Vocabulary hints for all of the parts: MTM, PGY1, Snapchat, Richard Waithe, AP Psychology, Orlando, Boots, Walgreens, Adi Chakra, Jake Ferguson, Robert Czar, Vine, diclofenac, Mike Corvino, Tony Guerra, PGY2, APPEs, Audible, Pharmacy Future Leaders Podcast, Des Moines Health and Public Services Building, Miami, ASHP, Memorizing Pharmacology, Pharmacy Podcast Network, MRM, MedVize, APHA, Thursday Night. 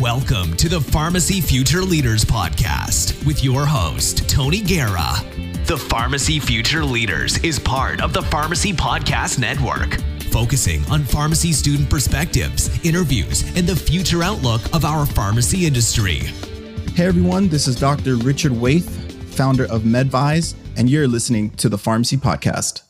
Welcome to the Pharmacy Future Leaders Podcast with your host, Tony Guerra. The Pharmacy Future Leaders is part of the Pharmacy Podcast Network, focusing on pharmacy student perspectives, interviews, and the future outlook of our pharmacy industry. Hey everyone, this is Dr. Richard Waithe, founder of MedVize, and you're listening to the Pharmacy Podcast.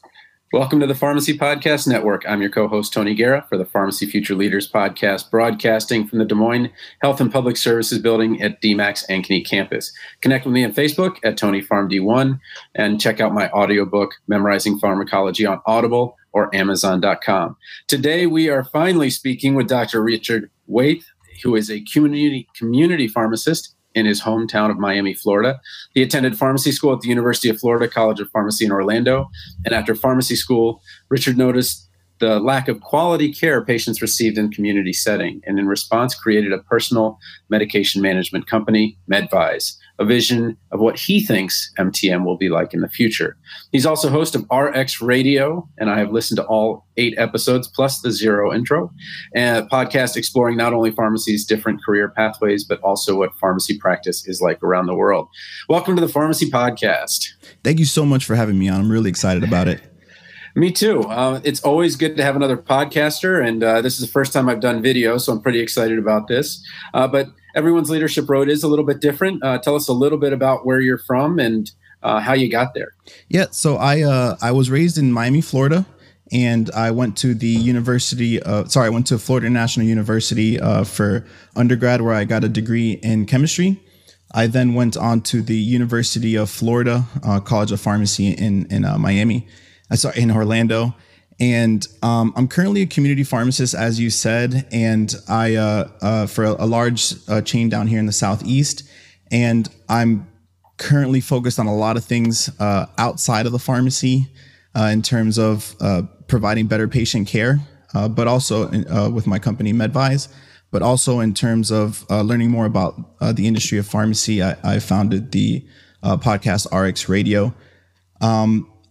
Welcome to the Pharmacy Podcast Network. I'm your co-host, Tony Guerra, for the Pharmacy Future Leaders Podcast, broadcasting from the Des Moines Health and Public Services Building at DMACC Ankeny Campus. Connect with me on Facebook at TonyPharmD1 and check out my audiobook, Memorizing Pharmacology, on Audible or Amazon.com. Today, we are finally speaking with Dr. Richard Waithe, who is a community pharmacist in his hometown of Miami, Florida. He attended pharmacy school at the University of Florida College of Pharmacy in Orlando. And after pharmacy school, Richard noticed the lack of quality care patients received in community setting, and in response created a personal medication management company, MedVize, a vision of what he thinks MTM will be like in the future. He's also host of RxRadio, and I have listened to all 8 episodes, plus the 0 intro, and a podcast exploring not only pharmacy's different career pathways, but also what pharmacy practice is like around the world. Welcome to the Pharmacy Podcast. Thank you so much for having me on. I'm really excited about it. Me too. It's always good to have another podcaster, and this is the first time I've done video, so I'm pretty excited about this. But everyone's leadership road is a little bit different. Tell us a little bit about where you're from and how you got there. Yeah, so I was raised in Miami, Florida, and I went to the I went to Florida National University for undergrad, where I got a degree in chemistry. I then went on to the University of Florida College of Pharmacy in Miami. In Orlando. And I'm currently a community pharmacist, as you said, and I for a large chain down here in the Southeast. And I'm currently focused on a lot of things outside of the pharmacy in terms of providing better patient care, but also with my company MedVize, but also in terms of learning more about the industry of pharmacy. I founded the podcast RX Radio.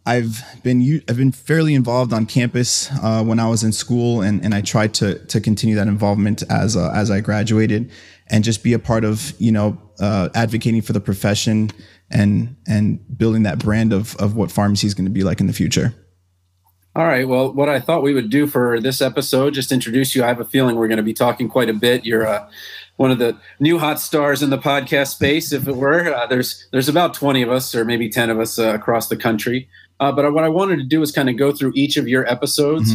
I've been fairly involved on campus when I was in school, and I tried to continue that involvement as I graduated, and just be a part of advocating for the profession and building that brand of what pharmacy is going to be like in the future. All right. Well, what I thought we would do for this episode, just introduce you. I have a feeling we're going to be talking quite a bit. You're one of the new hot stars in the podcast space, if it were. There's about 20 of us, or maybe 10 of us across the country. But what I wanted to do is kind of go through each of your episodes,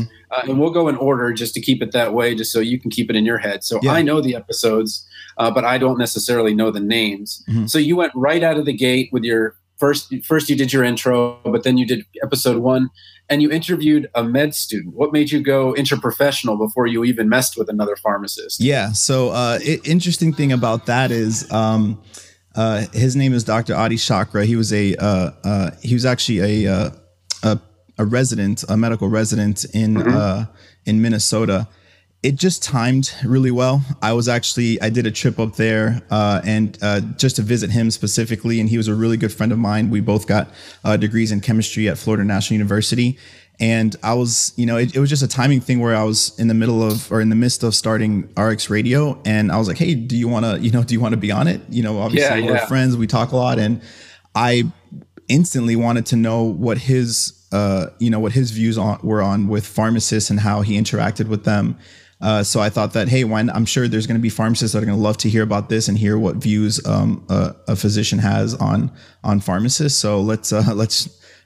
and we'll go in order just to keep it that way, just so you can keep it in your head. So yeah. I know the episodes, but I don't necessarily know the names. Mm-hmm. So you went right out of the gate with your first you did your intro, but then you did episode 1, and you interviewed a med student. What made you go interprofessional before you even messed with another pharmacist? Yeah, so interesting thing about that is his name is Dr. Adi Chakra. He was actually a resident, a medical resident in Minnesota. It just timed really well. I did a trip up there and just to visit him specifically. And he was a really good friend of mine. We both got degrees in chemistry at Florida National University. And I was, it was just a timing thing where I was in the midst of starting RX Radio. And I was like, hey, do you want to be on it? Obviously we're friends, we talk a lot. And I instantly wanted to know what his views were on with pharmacists and how he interacted with them. So I thought that, hey, I'm sure there's going to be pharmacists that are going to love to hear about this and hear what views a physician has on pharmacists. So let's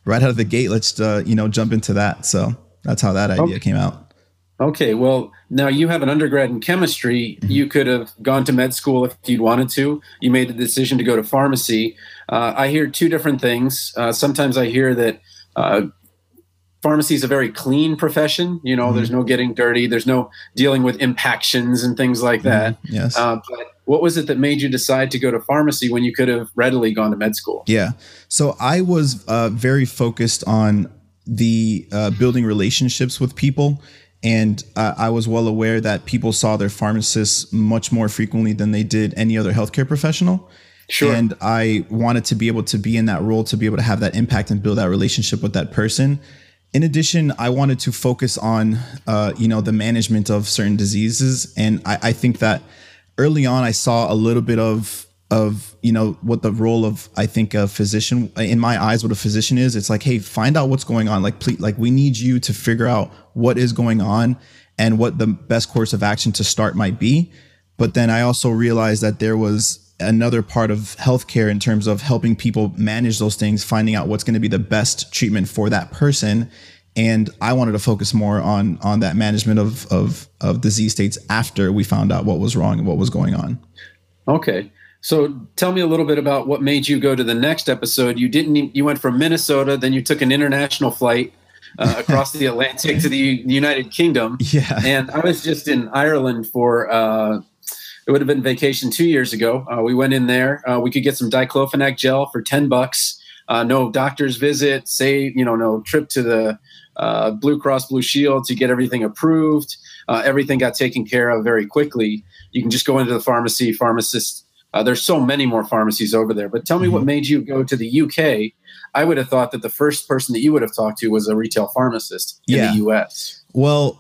right out of the gate, let's jump into that. So that's how that idea came out. Okay. Well, now you have an undergrad in chemistry. Mm-hmm. You could have gone to med school if you'd wanted to. You made the decision to go to pharmacy. I hear two different things. Sometimes I hear that pharmacy is a very clean profession. Mm-hmm. There's no getting dirty. There's no dealing with impactions and things like that. Mm-hmm. Yes. But what was it that made you decide to go to pharmacy when you could have readily gone to med school? Yeah. So I was very focused on the building relationships with people. And I was well aware that people saw their pharmacists much more frequently than they did any other healthcare professional. Sure. And I wanted to be able to be in that role, to be able to have that impact and build that relationship with that person. In addition, I wanted to focus on the management of certain diseases. And I think that early on, I saw a little bit of, you know, what the role of, I think, a physician, in my eyes, what a physician is. It's like, hey, find out what's going on. Like, please, like, we need you to figure out what is going on and what the best course of action to start might be. But then I also realized that there was another part of healthcare in terms of helping people manage those things, finding out what's going to be the best treatment for that person. And I wanted to focus more on that management of disease states after we found out what was wrong and what was going on. Okay. So tell me a little bit about what made you go to the next episode. You went from Minnesota, then you took an international flight across the Atlantic to the United Kingdom. Yeah. And I was just in Ireland for, it would have been vacation 2 years ago. We went in there. We could get some diclofenac gel for $10. No doctor's visit, no trip to the Blue Cross Blue Shield to get everything approved. Everything got taken care of very quickly. You can just go into the pharmacy, pharmacist. There's so many more pharmacies over there. But tell me what made you go to the UK. I would have thought that the first person that you would have talked to was a retail pharmacist in the US. Well,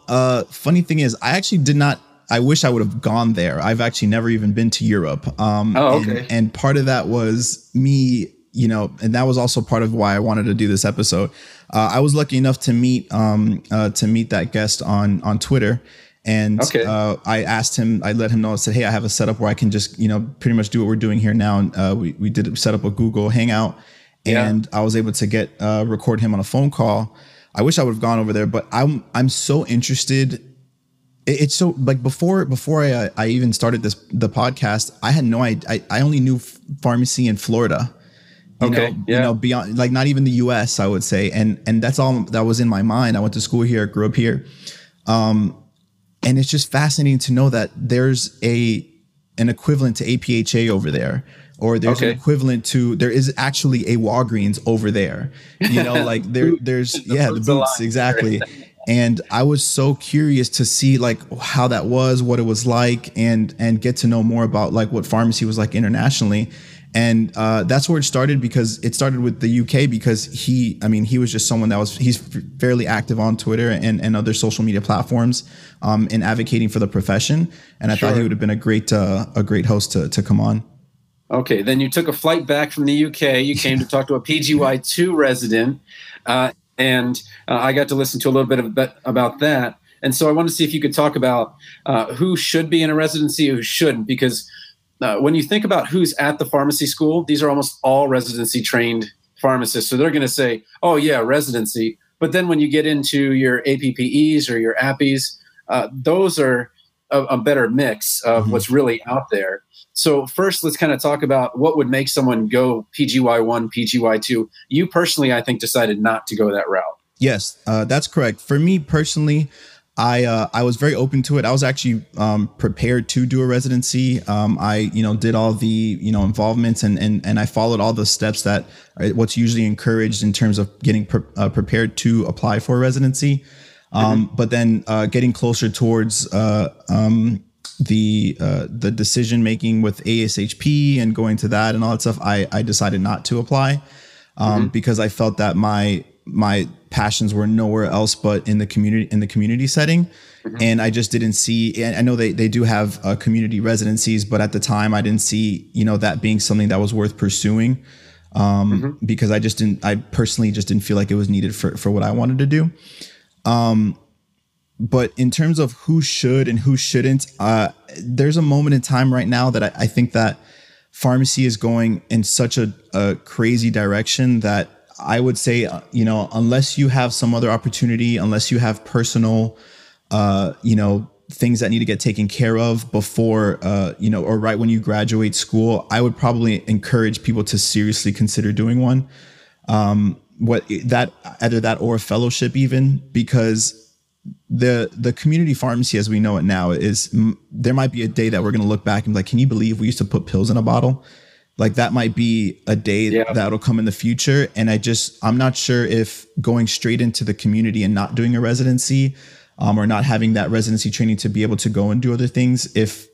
funny thing is, I actually did not. I wish I would have gone there. I've actually never even been to Europe. And part of that was me, you know, and that was also part of why I wanted to do this episode. I was lucky enough to meet that guest on Twitter. And I asked him, I let him know, I said, hey, I have a setup where I can just, you know, pretty much do what we're doing here now. And we did set up a Google Hangout and I was able to record him on a phone call. I wish I would have gone over there, but I'm so interested. It's so, like, before I even started the podcast, I had no idea. I only knew pharmacy in Florida, beyond, like, not even the US, I would say. And that's all that was in my mind. I went to school here, grew up here. And it's just fascinating to know that there's an equivalent to APHA over there, or there's an equivalent to, there is actually a Walgreens over there, you know, like there's the Boots. Exactly. And I was so curious to see, like, how that was, what it was like, and get to know more about, like, what pharmacy was like internationally. And that's where it started, because it started with the UK, because he was just someone that he's fairly active on Twitter and other social media platforms in advocating for the profession. And I thought he would have been a great host to come on. Okay. Then you took a flight back from the UK. You came to talk to a PGY2 resident. And I got to listen to a little bit about that. And so I want to see if you could talk about who should be in a residency, who shouldn't, because when you think about who's at the pharmacy school, these are almost all residency trained pharmacists. So they're going to say, oh, yeah, residency. But then when you get into your APPEs or your APPEs, those are a better mix of what's really out there. So first, let's kind of talk about what would make someone go PGY1, PGY2. You personally, I think, decided not to go that route. Yes, that's correct. For me personally, I was very open to it. I was actually prepared to do a residency. I did all the involvements and I followed all the steps that what's usually encouraged in terms of getting prepared to apply for a residency. But then getting closer towards the decision making with ASHP and going to that and all that stuff, I decided not to apply because I felt that my passions were nowhere else but in the community setting. And I just didn't see, and I know they do have community residencies, but at the time I didn't see, that being something that was worth pursuing because I personally just didn't feel like it was needed for what I wanted to do. But in terms of who should and who shouldn't, there's a moment in time right now that I think that pharmacy is going in such a crazy direction that I would say, unless you have some other opportunity, unless you have personal, things that need to get taken care of before, or right when you graduate school, I would probably encourage people to seriously consider doing one. Either that or a fellowship, even, because the community pharmacy as we know it now there might be a day that we're going to look back and be like, can you believe we used to put pills in a bottle? Like, that might be a day that'll come in the future. And I'm not sure if going straight into the community and not doing a residency or not having that residency training to be able to go and do other things, if,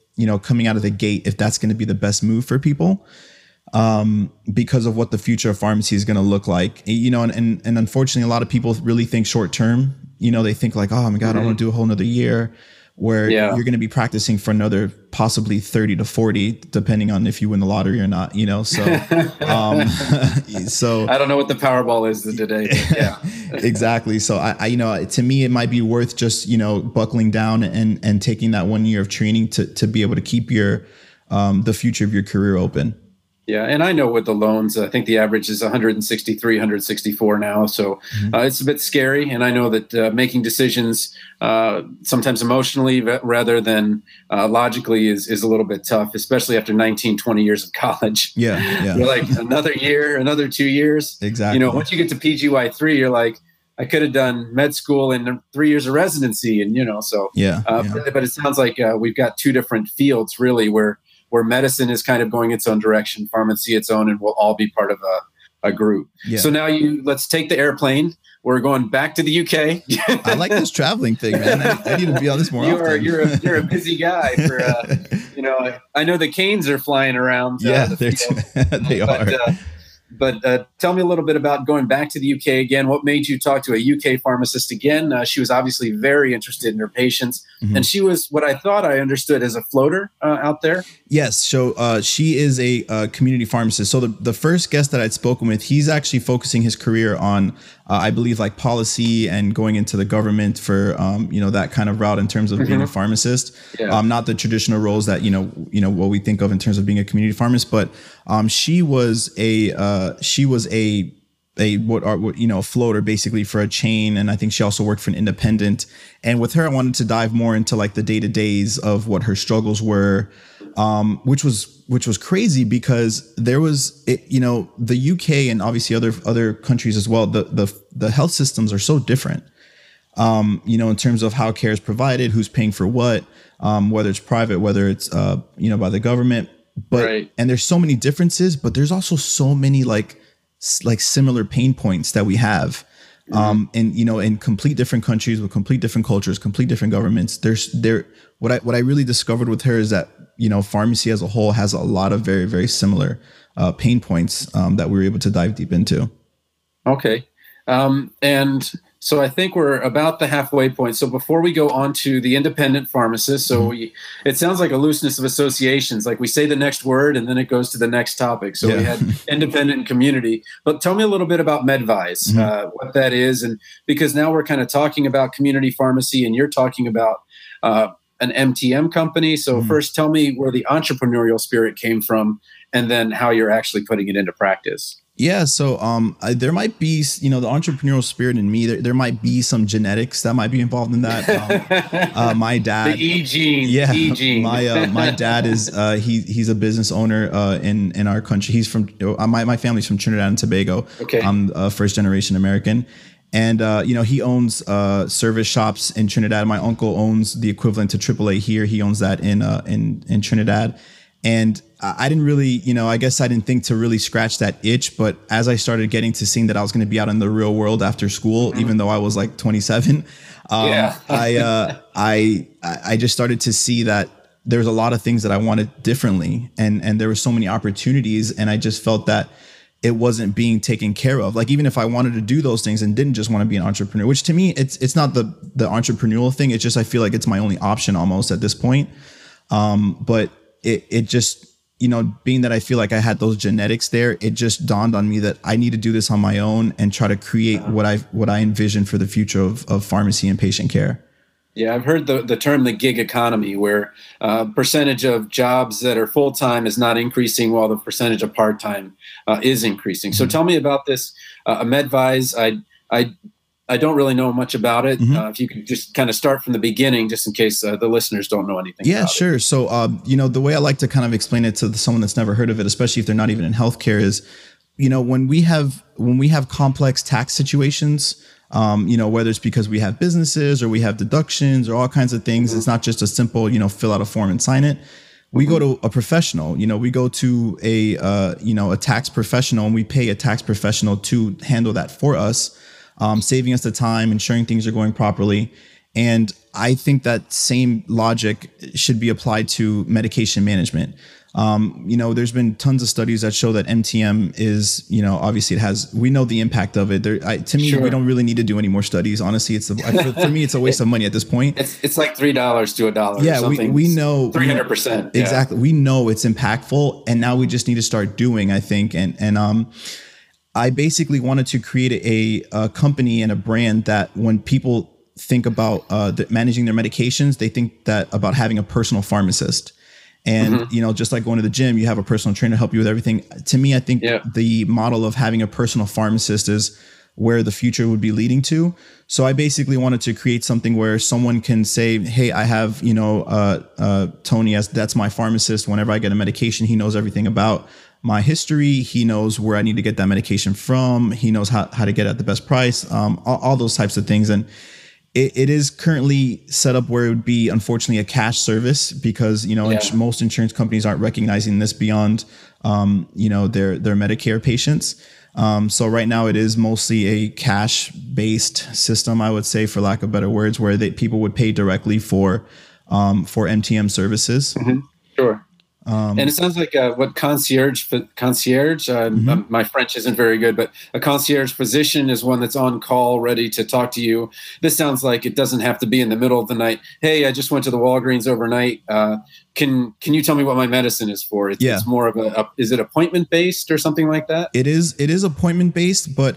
coming out of the gate, if that's going to be the best move for people. Because of what the future of pharmacy is going to look like, and unfortunately, a lot of people really think short term. They think like, oh my God, I want to do a whole nother year where you're going to be practicing for another possibly 30 to 40, depending on if you win the lottery or not, you know? So, so I don't know what the Powerball is today. Yeah, exactly. So I, you know, to me, it might be worth just, you know, buckling down and taking that 1 year of training to be able to keep your, the future of your career open. Yeah. And I know with the loans, I think the average is 163, 164 now. So it's a bit scary. And I know that making decisions sometimes emotionally rather than logically is a little bit tough, especially after 19, 20 years of college. Yeah. You're like another year, another 2 years. Exactly. You know, once you get to PGY3, you're like, I could have done med school and 3 years of residency. And, you know, so, But it sounds like we've got two different fields really where medicine is kind of going its own direction, pharmacy its own, and we'll all be part of a group. Yeah. So now let's take the airplane. We're going back to the UK. I like this traveling thing, man. I need to be on this more often. You're a busy guy. For you know, I know the canes are flying around. Yeah, they are. But tell me a little bit about going back to the UK again. What made you talk to a UK pharmacist again? She was obviously very interested in her patients. Mm-hmm. And she was what I thought I understood as a floater out there. Yes. So she is a community pharmacist. So the first guest that I'd spoken with, he's actually focusing his career on, I believe, like policy and going into the government for, you know, that kind of route in terms of being a pharmacist. Yeah. Not the traditional roles that, you know, what we think of in terms of being a community pharmacist. But she was a floater basically for a chain. And I think she also worked for an independent. And with her, I wanted to dive more into like the day-to-days of what her struggles were, which was crazy because there was, the UK and obviously other countries as well. The health systems are so different, in terms of how care is provided, who's paying for what, whether it's private, whether it's, by the government, but, right. And there's so many differences, but there's also so many like similar pain points that we have, in complete different countries with complete different cultures, complete different governments. What I really discovered with her is that, pharmacy as a whole has a lot of very, very similar pain points that we were able to dive deep into. Okay. And so I think we're about the halfway point. So before we go on to the independent pharmacist, it sounds like a looseness of associations. Like we say the next word and then it goes to the next topic. So we had independent and community. But tell me a little bit about MedVize, what that is. And because now we're kind of talking about community pharmacy and you're talking about an MTM company. So first tell me where the entrepreneurial spirit came from and then how you're actually putting it into practice. Yeah. So there might be, the entrepreneurial spirit in me, there might be some genetics that might be involved in that. My dad, the E gene. Yeah. E gene. My dad is, he's a business owner in our country. He's from, my family's from Trinidad and Tobago. Okay. I'm a first generation American. And, he owns service shops in Trinidad. My uncle owns the equivalent to AAA here. He owns that in Trinidad. And I didn't really, I guess I didn't think to really scratch that itch. But as I started getting to seeing that I was going to be out in the real world after school, even though I was like 27, I just started to see that there was a lot of things that I wanted differently. And there were so many opportunities. And I just felt that it wasn't being taken care of. Like, even if I wanted to do those things and didn't just want to be an entrepreneur, which to me, it's not the entrepreneurial thing. It's just, I feel like it's my only option almost at this point. But it just, being that I feel like I had those genetics there, it just dawned on me that I need to do this on my own and try to create what I envision for the future of pharmacy and patient care. Yeah, I've heard the term the gig economy, where percentage of jobs that are full-time is not increasing while the percentage of part-time is increasing. So tell me about this MedVize. I don't really know much about it. If you could just kind of start from the beginning, just in case the listeners don't know anything. Yeah, sure. It. So, the way I like to kind of explain it to someone that's never heard of it, especially if they're not even in healthcare, is, when we have complex tax situations, whether it's because we have businesses or we have deductions or all kinds of things, it's not just a simple, fill out a form and sign it. We go to a professional, we go to a tax professional, and we pay a tax professional to handle that for us, saving us the time, ensuring things are going properly. And I think that same logic should be applied to medication management. There's been tons of studies that show that MTM is, obviously it has, we know the impact of it. To me, we don't really need to do any more studies. Honestly, for me, it's a waste of money at this point. It's like $3 to $1. Yeah, we know 300%. Exactly. Yeah. We know it's impactful, and now we just need to start doing, I think. And I basically wanted to create a company and a brand that when people think about managing their medications, they think that about having a personal pharmacist. And, just like going to the gym, you have a personal trainer help you with everything. To me, I think the model of having a personal pharmacist is where the future would be leading to. So I basically wanted to create something where someone can say, hey, I have, Tony, that's my pharmacist. Whenever I get a medication, he knows everything about my history. He knows where I need to get that medication from. He knows how to get it at the best price, all those types of things. And it is currently set up where it would be, unfortunately, a cash service because, most insurance companies aren't recognizing this beyond, their Medicare patients. So right now it is mostly a cash based system, I would say, for lack of better words, where people would pay directly for MTM services. Mm-hmm. Sure. And it sounds like what concierge, my French isn't very good, but a concierge physician is one that's on call, ready to talk to you. This sounds like it doesn't have to be in the middle of the night. Hey, I just went to the Walgreens overnight. Can you tell me what my medicine is for? It's more of is it appointment based or something like that? It is appointment based, but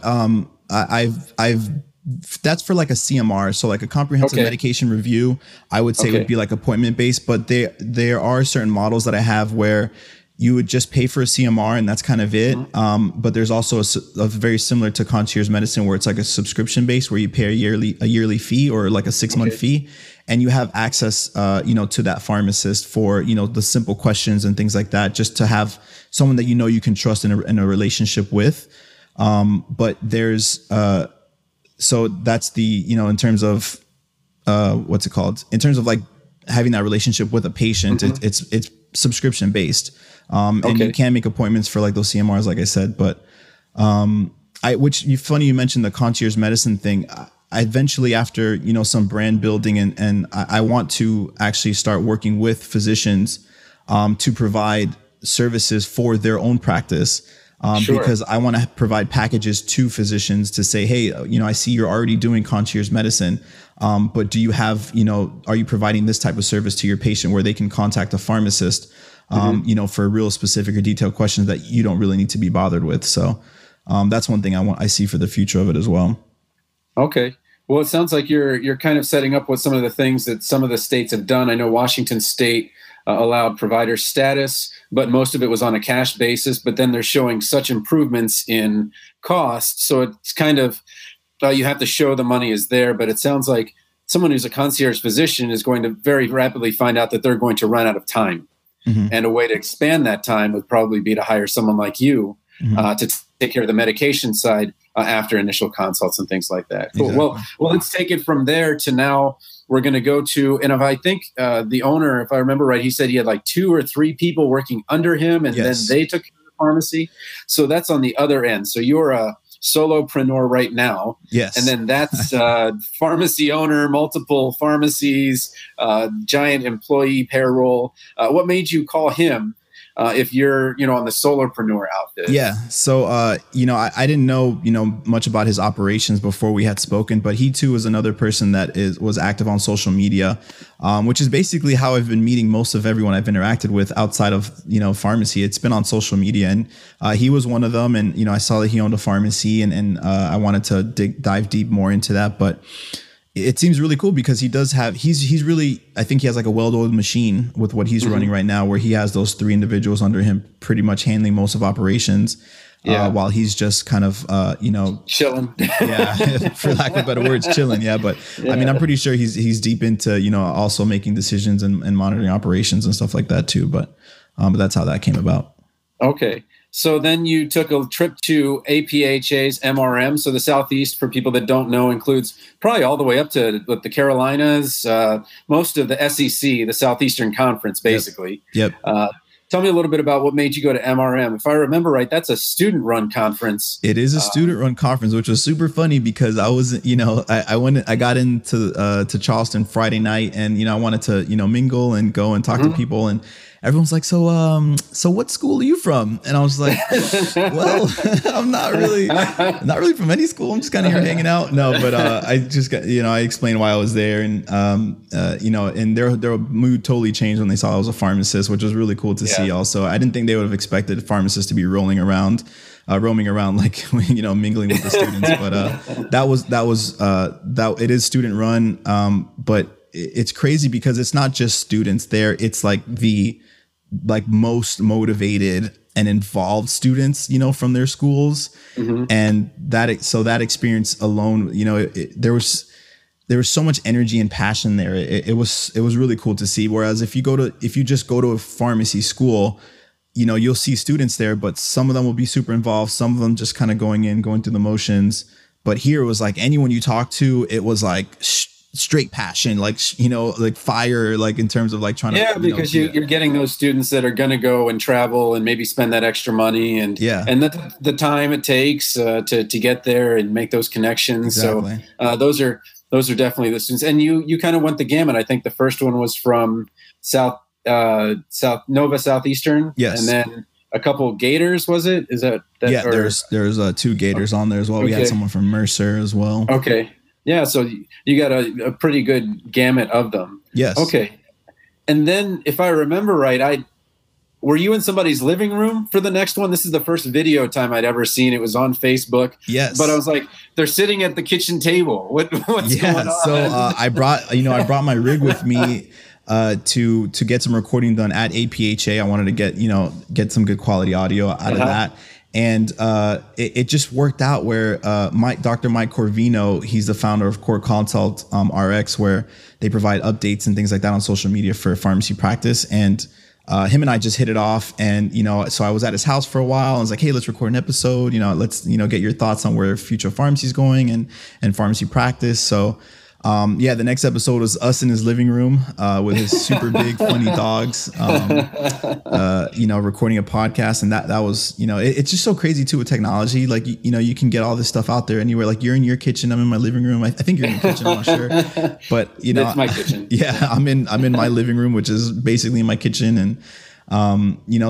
that's for like a CMR. So like a comprehensive medication review, I would say would be like appointment based, but there are certain models that I have where you would just pay for a CMR and that's kind of it. Mm-hmm. But there's also a very similar to concierge medicine where it's like a subscription based where you pay a yearly fee or like a 6 month fee, and you have access, to that pharmacist for, the simple questions and things like that, just to have someone that, you can trust in a relationship with. But there's, so that's the, in terms of, what's it called? In terms of like having that relationship with a patient, it's subscription based. And you can make appointments for like those CMRs, like I said, but, funny you mentioned the concierge medicine thing. I eventually after, some brand building and I want to actually start working with physicians, to provide services for their own practice. Because I want to provide packages to physicians to say, hey, I see you're already doing concierge medicine. But do you have, are you providing this type of service to your patient where they can contact a pharmacist, for real specific or detailed questions that you don't really need to be bothered with. So, that's one thing I see for the future of it as well. Okay. Well, it sounds like you're kind of setting up what some of the things that some of the states have done. I know Washington State allowed provider status, but most of it was on a cash basis. But then they're showing such improvements in cost. So it's kind of, you have to show the money is there. But it sounds like someone who's a concierge physician is going to very rapidly find out that they're going to run out of time. Mm-hmm. And a way to expand that time would probably be to hire someone like you to take care of the medication side after initial consults and things like that. Cool. Exactly. Well, let's take it from there to now. We're going to go to, and if I think the owner, if I remember right, he said he had like 2 or 3 people working under him, and then they took the pharmacy. So that's on the other end. So you're a solopreneur right now. Yes. And then that's pharmacy owner, multiple pharmacies, giant employee payroll. What made you call him if you're, on the solopreneur outfit? Yeah. So, I didn't know, much about his operations before we had spoken, but he too was another person that was active on social media, which is basically how I've been meeting most of everyone I've interacted with outside of, pharmacy. It's been on social media, and he was one of them. And, I saw that he owned a pharmacy and I wanted to dive deep more into that, but it seems really cool because he's really, I think he has like a well-oiled machine with what he's running right now, where he has those 3 individuals under him pretty much handling most of operations while he's just kind of, chilling. Yeah. For lack of better words, chilling. Yeah. But I mean, I'm pretty sure he's deep into, also making decisions and monitoring operations and stuff like that too. But that's how that came about. Okay. So then you took a trip to APHA's MRM. So the Southeast, for people that don't know, includes probably all the way up to the Carolinas, most of the SEC, the Southeastern Conference, basically. Yep. Tell me a little bit about what made you go to MRM. If I remember right, that's a student-run conference. It is a student-run conference, which was super funny because I was, I got into to Charleston Friday night, and I wanted to, mingle and go and talk to people, and everyone's like, so what school are you from? And I was like, well, I'm not really from any school. I'm just kind of here hanging out. No, but I just got, I explained why I was there, and and their mood totally changed when they saw I was a pharmacist, which was really cool to see. Also, I didn't think they would have expected pharmacists to be roaming around like, mingling with the students. But that it is student run. But it's crazy because it's not just students there. It's like the most motivated and involved students, from their schools. Mm-hmm. And that experience alone, there was so much energy and passion there. It was really cool to see. Whereas if you just go to a pharmacy school, you'll see students there, but some of them will be super involved. Some of them just kind of going through the motions. But here it was like anyone you talk to, it was like straight passion, like fire, like in terms of like trying to. Yeah, because you're getting those students that are going to go and travel and maybe spend that extra money and the time it takes to get there and make those connections. Exactly. So those are definitely the students. And you kind of went the gamut. I think the first one was from Southeastern. Yes. And then a couple Gators, was it? Is that yeah, or? There's two Gators on there as well. Okay. We had someone from Mercer as well. Okay. Yeah. So you got a pretty good gamut of them. Yes. Okay. And then if I remember right, were you in somebody's living room for the next one? This is the first video time I'd ever seen. It was on Facebook. Yes. But I was like, they're sitting at the kitchen table. What's going on? So I brought my rig with me. To get some recording done at APHA. I wanted to get some good quality audio out of that. And it just worked out where Dr. Mike Corvino, he's the founder of Core Consult RX, where they provide updates and things like that on social media for pharmacy practice. And him and I just hit it off. And, so I was at his house for a while. I was like, hey, let's record an episode. Let's, get your thoughts on where future pharmacy is going and pharmacy practice. So the next episode was us in his living room with his super big funny dogs, recording a podcast. And that was, it's just so crazy too with technology. Like, you can get all this stuff out there anywhere. Like you're in your kitchen, I'm in my living room. I think you're in your kitchen, I'm not sure. But, that's my kitchen. Yeah, I'm in my living room, which is basically my kitchen. And,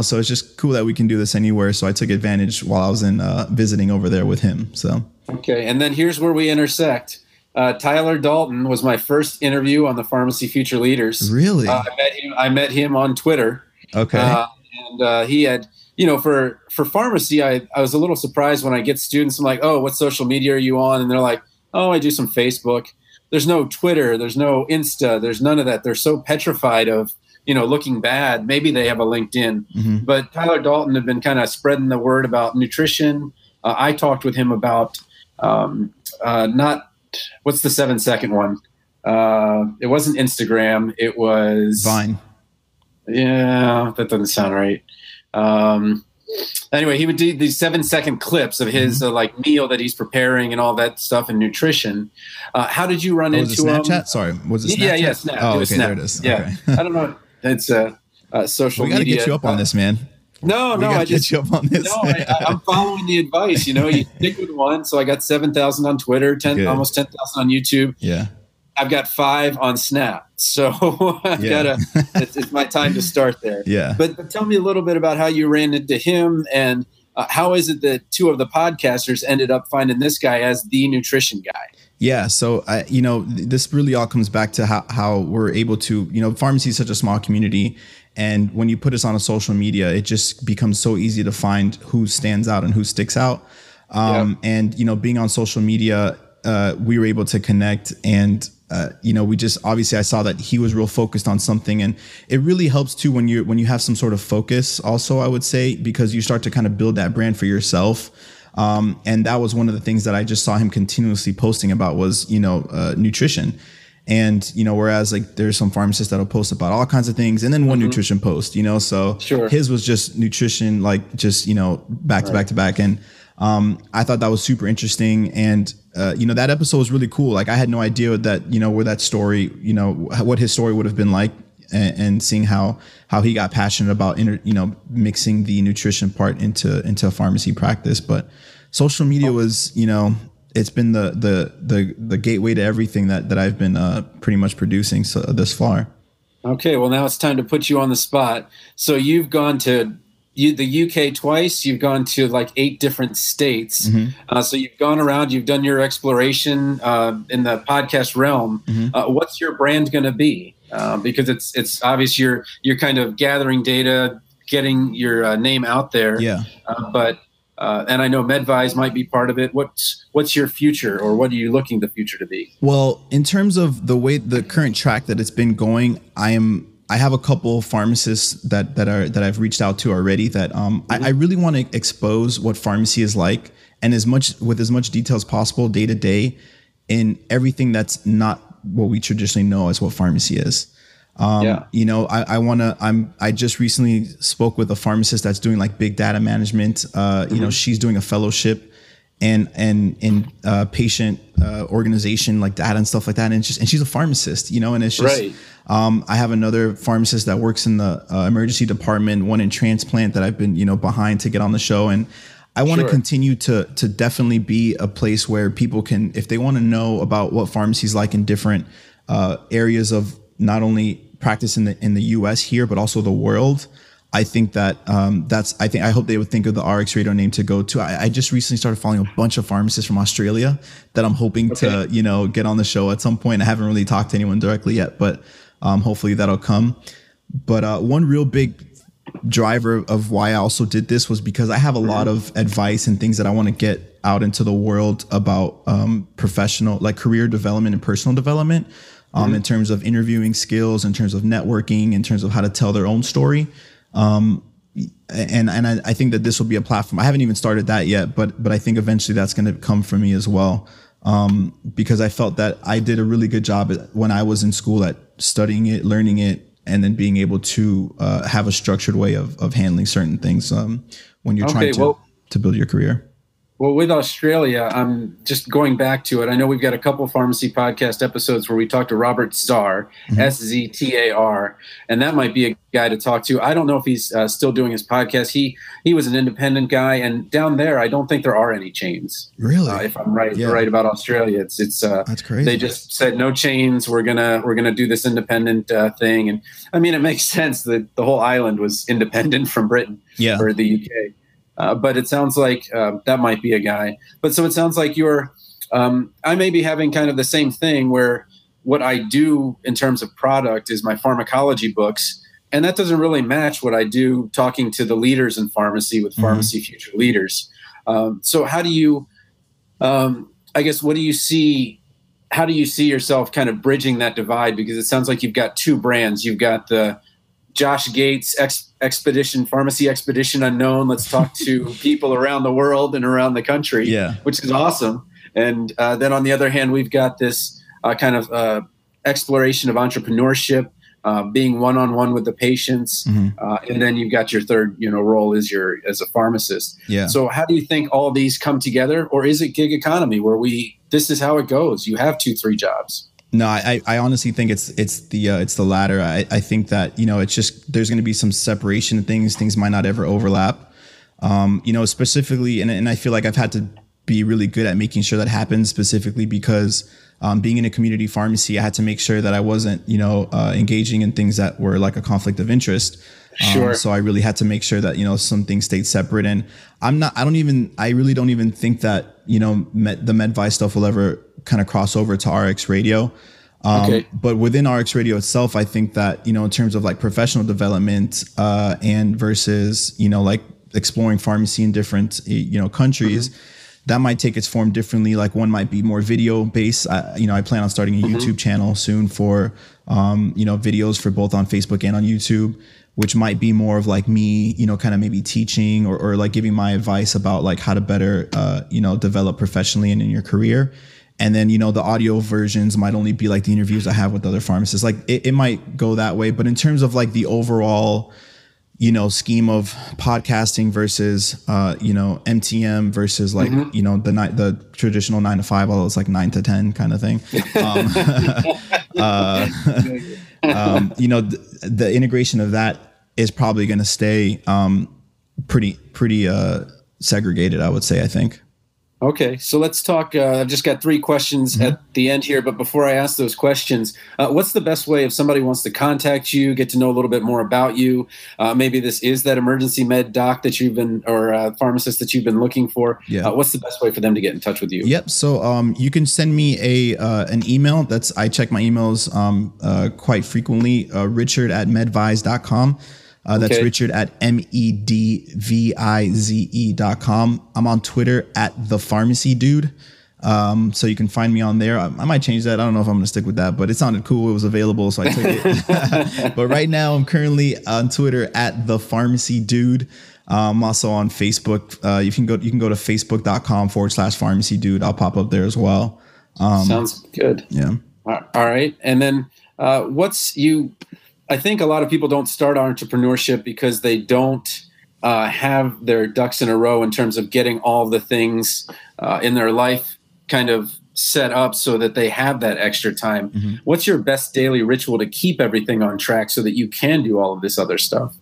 so it's just cool that we can do this anywhere. So I took advantage while I was in visiting over there with him. So. Okay. And then here's where we intersect. Tyler Dalton was my first interview on the Pharmacy Future Leaders. Really? I met him on Twitter. Okay. And he had, for pharmacy, I was a little surprised when I get students. I'm like, oh, what social media are you on? And they're like, oh, I do some Facebook. There's no Twitter. There's no Insta. There's none of that. They're so petrified of, looking bad. Maybe they have a LinkedIn. Mm-hmm. But Tyler Dalton had been kind of spreading the word about nutrition. I talked with him about not – what's the 7-second one? It wasn't Instagram. It was Vine. Yeah, that doesn't sound right. Anyway, he would do these 7-second clips of his meal that he's preparing and all that stuff and nutrition. How did you run into Snapchat? Sorry, was it Snapchat? Yeah, Snap. Oh, okay, there it is. Yeah, okay. I don't know. It's social media. We gotta get you up on this, man. No, I just get you up on this. No, I'm following the advice. You stick with one. So I got 7,000 on Twitter, almost 10,000 on YouTube. Yeah, I've got 5 on Snap. So it's my time to start there. Yeah, but tell me a little bit about how you ran into him and how is it that two of the podcasters ended up finding this guy as the nutrition guy? Yeah. So, this really all comes back to how we're able to, pharmacy is such a small community. And when you put us on a social media, it just becomes so easy to find who stands out and who sticks out. And, being on social media, we were able to connect and, we just obviously I saw that he was real focused on something, and it really helps too when you have some sort of focus also, I would say, because you start to kind of build that brand for yourself. And that was one of the things that I just saw him continuously posting about was, nutrition. And, whereas like there's some pharmacists that'll post about all kinds of things and then one nutrition post, so sure. His was just nutrition, like just, back to back to back. And I thought that was super interesting. And, that episode was really cool. Like I had no idea that, where that story, what his story would have been like and seeing how he got passionate about, mixing the nutrition part into pharmacy practice. But social media was, it's been the gateway to everything that I've been pretty much producing so this far. Okay, well, now it's time to put you on the spot. So you've gone to the UK twice. You've gone to like 8 different states. Mm-hmm. So you've gone around. You've done your exploration in the podcast realm. Mm-hmm. What's your brand going to be? Because it's obvious you're kind of gathering data, getting your name out there. Yeah. And I know MedVize might be part of it. What's your future, or what are you looking the future to be? Well, in terms of the way the current track that it's been going, I have a couple of pharmacists that I've reached out to already. That I really want to expose what pharmacy is like, and with as much detail as possible, day to day, in everything that's not what we traditionally know as what pharmacy is. I just recently spoke with a pharmacist that's doing like big data management. Mm-hmm. She's doing a fellowship and in patient organization, like data and stuff like that. And she's a pharmacist, and it's just, right. I have another pharmacist that works in the emergency department, one in transplant that I've been, behind to get on the show. And I want to continue to definitely be a place where people can, if they want to know about what pharmacy is like in different areas of, not only practice in the US here, but also the world. I think that I hope they would think of the RX Radio name to go to. I just recently started following a bunch of pharmacists from Australia that I'm hoping to, get on the show at some point. I haven't really talked to anyone directly yet, but hopefully that'll come. But one real big driver of why I also did this was because I have a lot of advice and things that I want to get out into the world about professional, like career development and personal development. In terms of interviewing skills, in terms of networking, in terms of how to tell their own story. And I think that this will be a platform. I haven't even started that yet, but I think eventually that's going to come for me as well. Because I felt that I did a really good job when I was in school at studying it, learning it, and then being able to have a structured way of handling certain things when you're trying to build your career. Well, with Australia, I'm just going back to it. I know we've got a couple of pharmacy podcast episodes where we talked to Robert Czar, mm-hmm. S-Z-T-A-R, and that might be a guy to talk to. I don't know if he's still doing his podcast. He was an independent guy, and down there, I don't think there are any chains. Really? If I'm right about Australia, it's that's crazy. They just said no chains. We're gonna do this independent thing, and I mean, it makes sense that the whole island was independent from Britain or the UK. But it sounds like that might be a guy. But so it sounds like you're I may be having kind of the same thing where what I do in terms of product is my pharmacology books. And that doesn't really match what I do talking to the leaders in pharmacy with Pharmacy Future Leaders. So how do you how do you see yourself kind of bridging that divide? Because it sounds like you've got two brands. You've got the Josh Gates Expedition, Pharmacy Expedition Unknown. Let's talk to people around the world and around the country, which is awesome. And then on the other hand, we've got this kind of exploration of entrepreneurship, being one-on-one with the patients. Mm-hmm. And then you've got your third, role is as a pharmacist. Yeah. So how do you think all these come together? Or is it gig economy where this is how it goes? You have 2-3 jobs. No, I honestly think it's the latter. I think that, it's just, there's going to be some separation of things might not ever overlap, specifically. And I feel like I've had to be really good at making sure that happens specifically because being in a community pharmacy, I had to make sure that I wasn't, engaging in things that were like a conflict of interest. So I really had to make sure that, some things stayed separate. And I really don't even think that, the MedVize stuff will ever kind of cross over to RX Radio. But within RX Radio itself, I think that, in terms of like professional development and versus, like exploring pharmacy in different, countries, that might take its form differently. Like one might be more video based. I plan on starting a YouTube channel soon for, videos for both on Facebook and on YouTube, which might be more of like me, kind of maybe teaching or like giving my advice about like how to better, develop professionally and in your career. And then, the audio versions might only be like the interviews I have with other pharmacists. Like it might go that way. But in terms of like the overall, scheme of podcasting versus, MTM versus like, the traditional 9 to 5, although it's like 9 to 10 kind of thing. The integration of that is probably going to stay pretty segregated, I would say, I think. Okay, so let's talk. I've just got three questions at the end here, but before I ask those questions, what's the best way if somebody wants to contact you, get to know a little bit more about you? Maybe this is that emergency med doc that you've been, or pharmacist that you've been looking for. Yeah. What's the best way for them to get in touch with you? Yep. So you can send me an email. I check my emails quite frequently. Richard@medvize.com. That's okay. Richard@medvize.com. I'm on Twitter @ThePharmacyDude. So you can find me on there. I might change that. I don't know if I'm going to stick with that, but it sounded cool. It was available, so I took it. But right now I'm currently on Twitter @ThePharmacyDude. I'm also on Facebook. You can go to facebook.com/PharmacyDude. I'll pop up there as well. Sounds good. Yeah. All right. And then, I think a lot of people don't start entrepreneurship because they don't have their ducks in a row in terms of getting all the things in their life kind of set up so that they have that extra time. Mm-hmm. What's your best daily ritual to keep everything on track so that you can do all of this other stuff?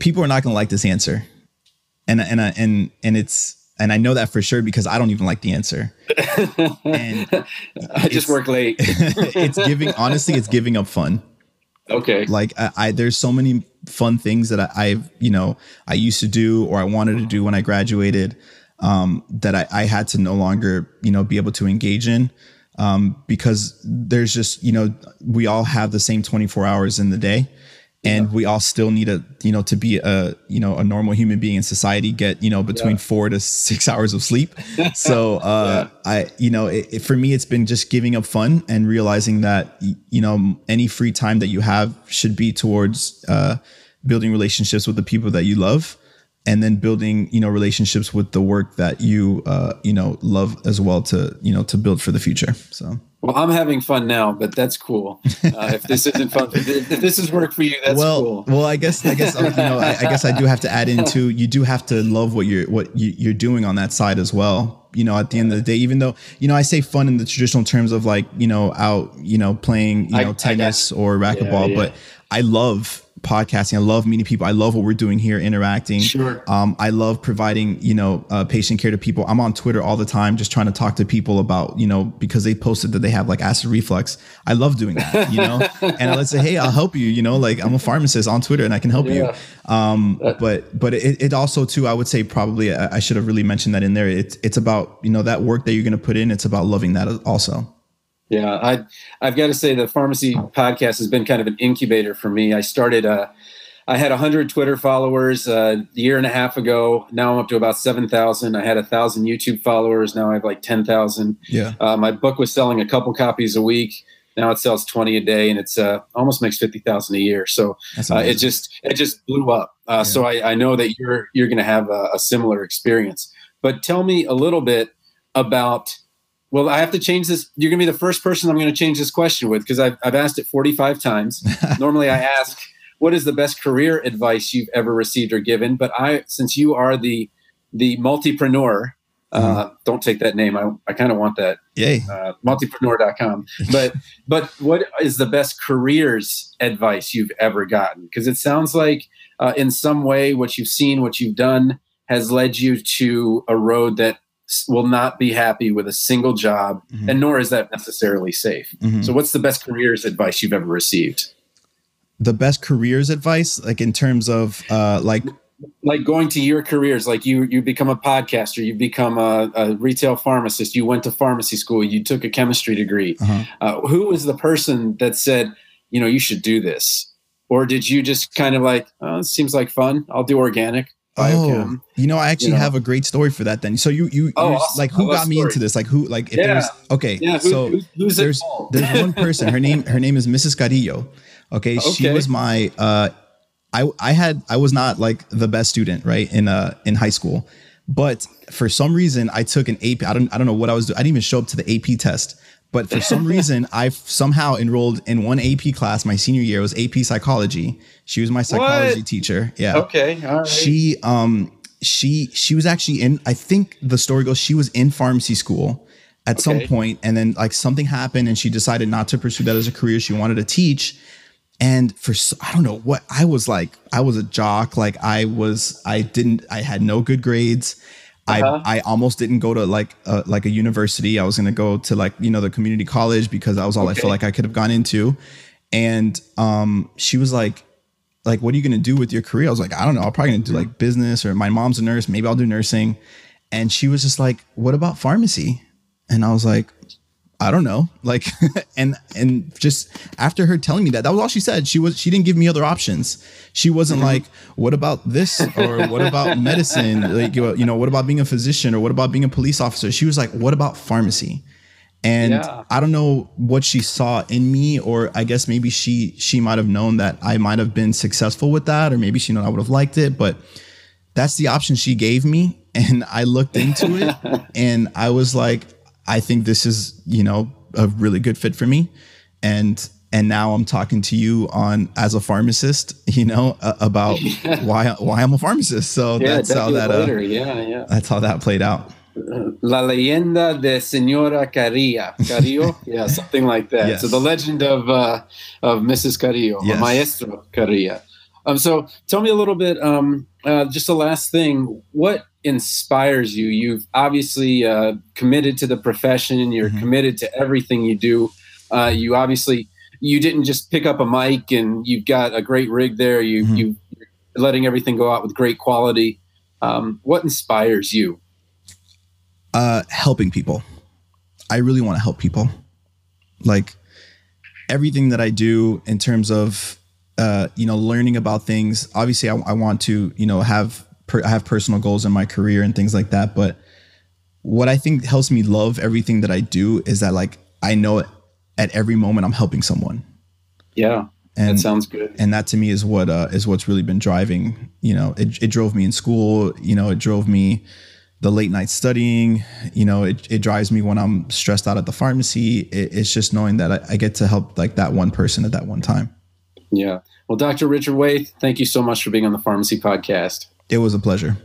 People are not going to like this answer. And I know that for sure because I don't even like the answer. And I just work late. It's giving up fun. Okay. Like there's so many fun things that I used to do or I wanted to do when I graduated that I had to no longer, be able to engage in because there's just, we all have the same 24 hours in the day. And we all still need to be a normal human being in society, get, between 4 to 6 hours of sleep. So, for me, it's been just giving up fun and realizing that, any free time that you have should be towards, building relationships with the people that you love and then building, relationships with the work that you, love as well to build for the future. So. Well, I'm having fun now, but that's cool. If this isn't fun, if this is work for you, that's cool. Well, I guess I guess I do have to add into you do have to love what you're doing on that side as well. At the end of the day, even though I say fun in the traditional terms of like out playing tennis or racquetball, but I love podcasting. I love meeting people. I love what we're doing here, interacting. Sure. I love providing, patient care to people. I'm on Twitter all the time, just trying to talk to people about, because they posted that they have like acid reflux. I love doing that, and let's say, hey, I'll help you, I'm a pharmacist on Twitter and I can help you. But it also too, I would say probably I should have really mentioned that in there. It's about, that work that you're going to put in. It's about loving that also. Yeah, I've got to say the Pharmacy Podcast has been kind of an incubator for me. I started, I had 100 Twitter followers a year and a half ago. Now I'm up to about 7,000. I had 1,000 YouTube followers. Now I have like 10,000. Yeah. My book was selling a couple copies a week. Now it sells 20 a day, and it's almost makes 50,000 a year. So it just blew up. So I know that you're going to have a similar experience. But tell me a little bit about. Well, I have to change this. You're going to be the first person I'm going to change this question with because I've asked it 45 times. Normally I ask, what is the best career advice you've ever received or given? But since you are the multipreneur, don't take that name. I kind of want that. Yay. Multipreneur.com. But what is the best careers advice you've ever gotten? Because it sounds like in some way what you've seen, what you've done has led you to a road that will not be happy with a single job, and nor is that necessarily safe. Mm-hmm. So what's the best careers advice you've ever received? The best careers advice, like in terms of like going to your careers, like you become a podcaster, you become a retail pharmacist, you went to pharmacy school, you took a chemistry degree. Uh-huh. Who was the person that said, you should do this? Or did you just kind of like, it seems like fun. I'll do organic. Biochem. Oh, I actually have a great story for that then. So awesome. Like who got me into this? Like who, like if there's, okay. Yeah, who's there's one person, her name is Mrs. Carrillo. Okay. She was my, I was not like the best student, right. In high school, but for some reason I took an AP. I don't know what I was doing. I didn't even show up to the AP test, but for some reason I somehow enrolled in one AP class. My senior year, it was AP psychology. She was my psychology teacher. Yeah. Okay. All right. She was actually in, I think the story goes, she was in pharmacy school at some point and then like something happened and she decided not to pursue that as a career. She wanted to teach. And for, I don't know what I was like. I was a jock. Like I had no good grades. Uh-huh. I almost didn't go to like a university. I was going to go to the community college because that was all I felt like I could have gone into. And, she was like, what are you going to do with your career? I was like, I don't know. I'm probably going to do like business, or my mom's a nurse. Maybe I'll do nursing. And she was just like, what about pharmacy? And I was like, I don't know. Like, and just after her telling me that was all she said. She didn't give me other options. She wasn't like, what about this? Or what about medicine? Like, you know, what about being a physician, or what about being a police officer? She was like, what about pharmacy? And yeah. I don't know what she saw in me, or I guess maybe she might've known that I might've been successful with that, or maybe she known I would've liked it, but that's the option she gave me. And I looked into it and I was like, I think this is, you know, a really good fit for me. And now I'm talking to you on, as a pharmacist, you know, about why I'm a pharmacist. So yeah, that's how that, that's how that played out. La leyenda de Señora Carrillo, yeah, something like that. Yes. So the legend of Mrs. Carrillo, yes. Or Maestro Carrillo. So tell me a little bit, just the last thing, what inspires you? You've obviously committed to the profession, you're committed to everything you do. You obviously, you didn't just pick up a mic, and you've got a great rig there. You're letting everything go out with great quality. What inspires you? Helping people. I really want to help people. Like everything that I do in terms of, you know, learning about things. Obviously I want to, you know, I have personal goals in my career and things like that. But what I think helps me love everything that I do is that, like, I know at every moment I'm helping someone. Yeah. And that sounds good. And that to me is what, is what's really been driving, you know, it drove me in school, you know, it drove me the late night studying, you know, it drives me when I'm stressed out at the pharmacy. It's just knowing that I get to help like that one person at that one time. Yeah. Well, Dr. Richard Waithe, thank you so much for being on the Pharmacy Podcast. It was a pleasure.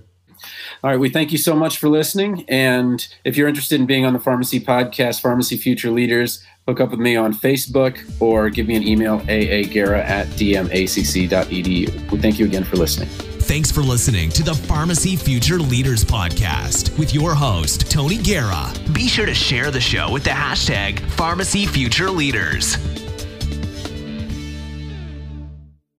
All right. We thank you so much for listening. And if you're interested in being on the Pharmacy Podcast, Pharmacy Future Leaders, hook up with me on Facebook or give me an email, aagara@dmacc.edu. We thank you again for listening. Thanks for listening to the Pharmacy Future Leaders Podcast with your host, Tony Guerra. Be sure to share the show with the hashtag Pharmacy Future Leaders.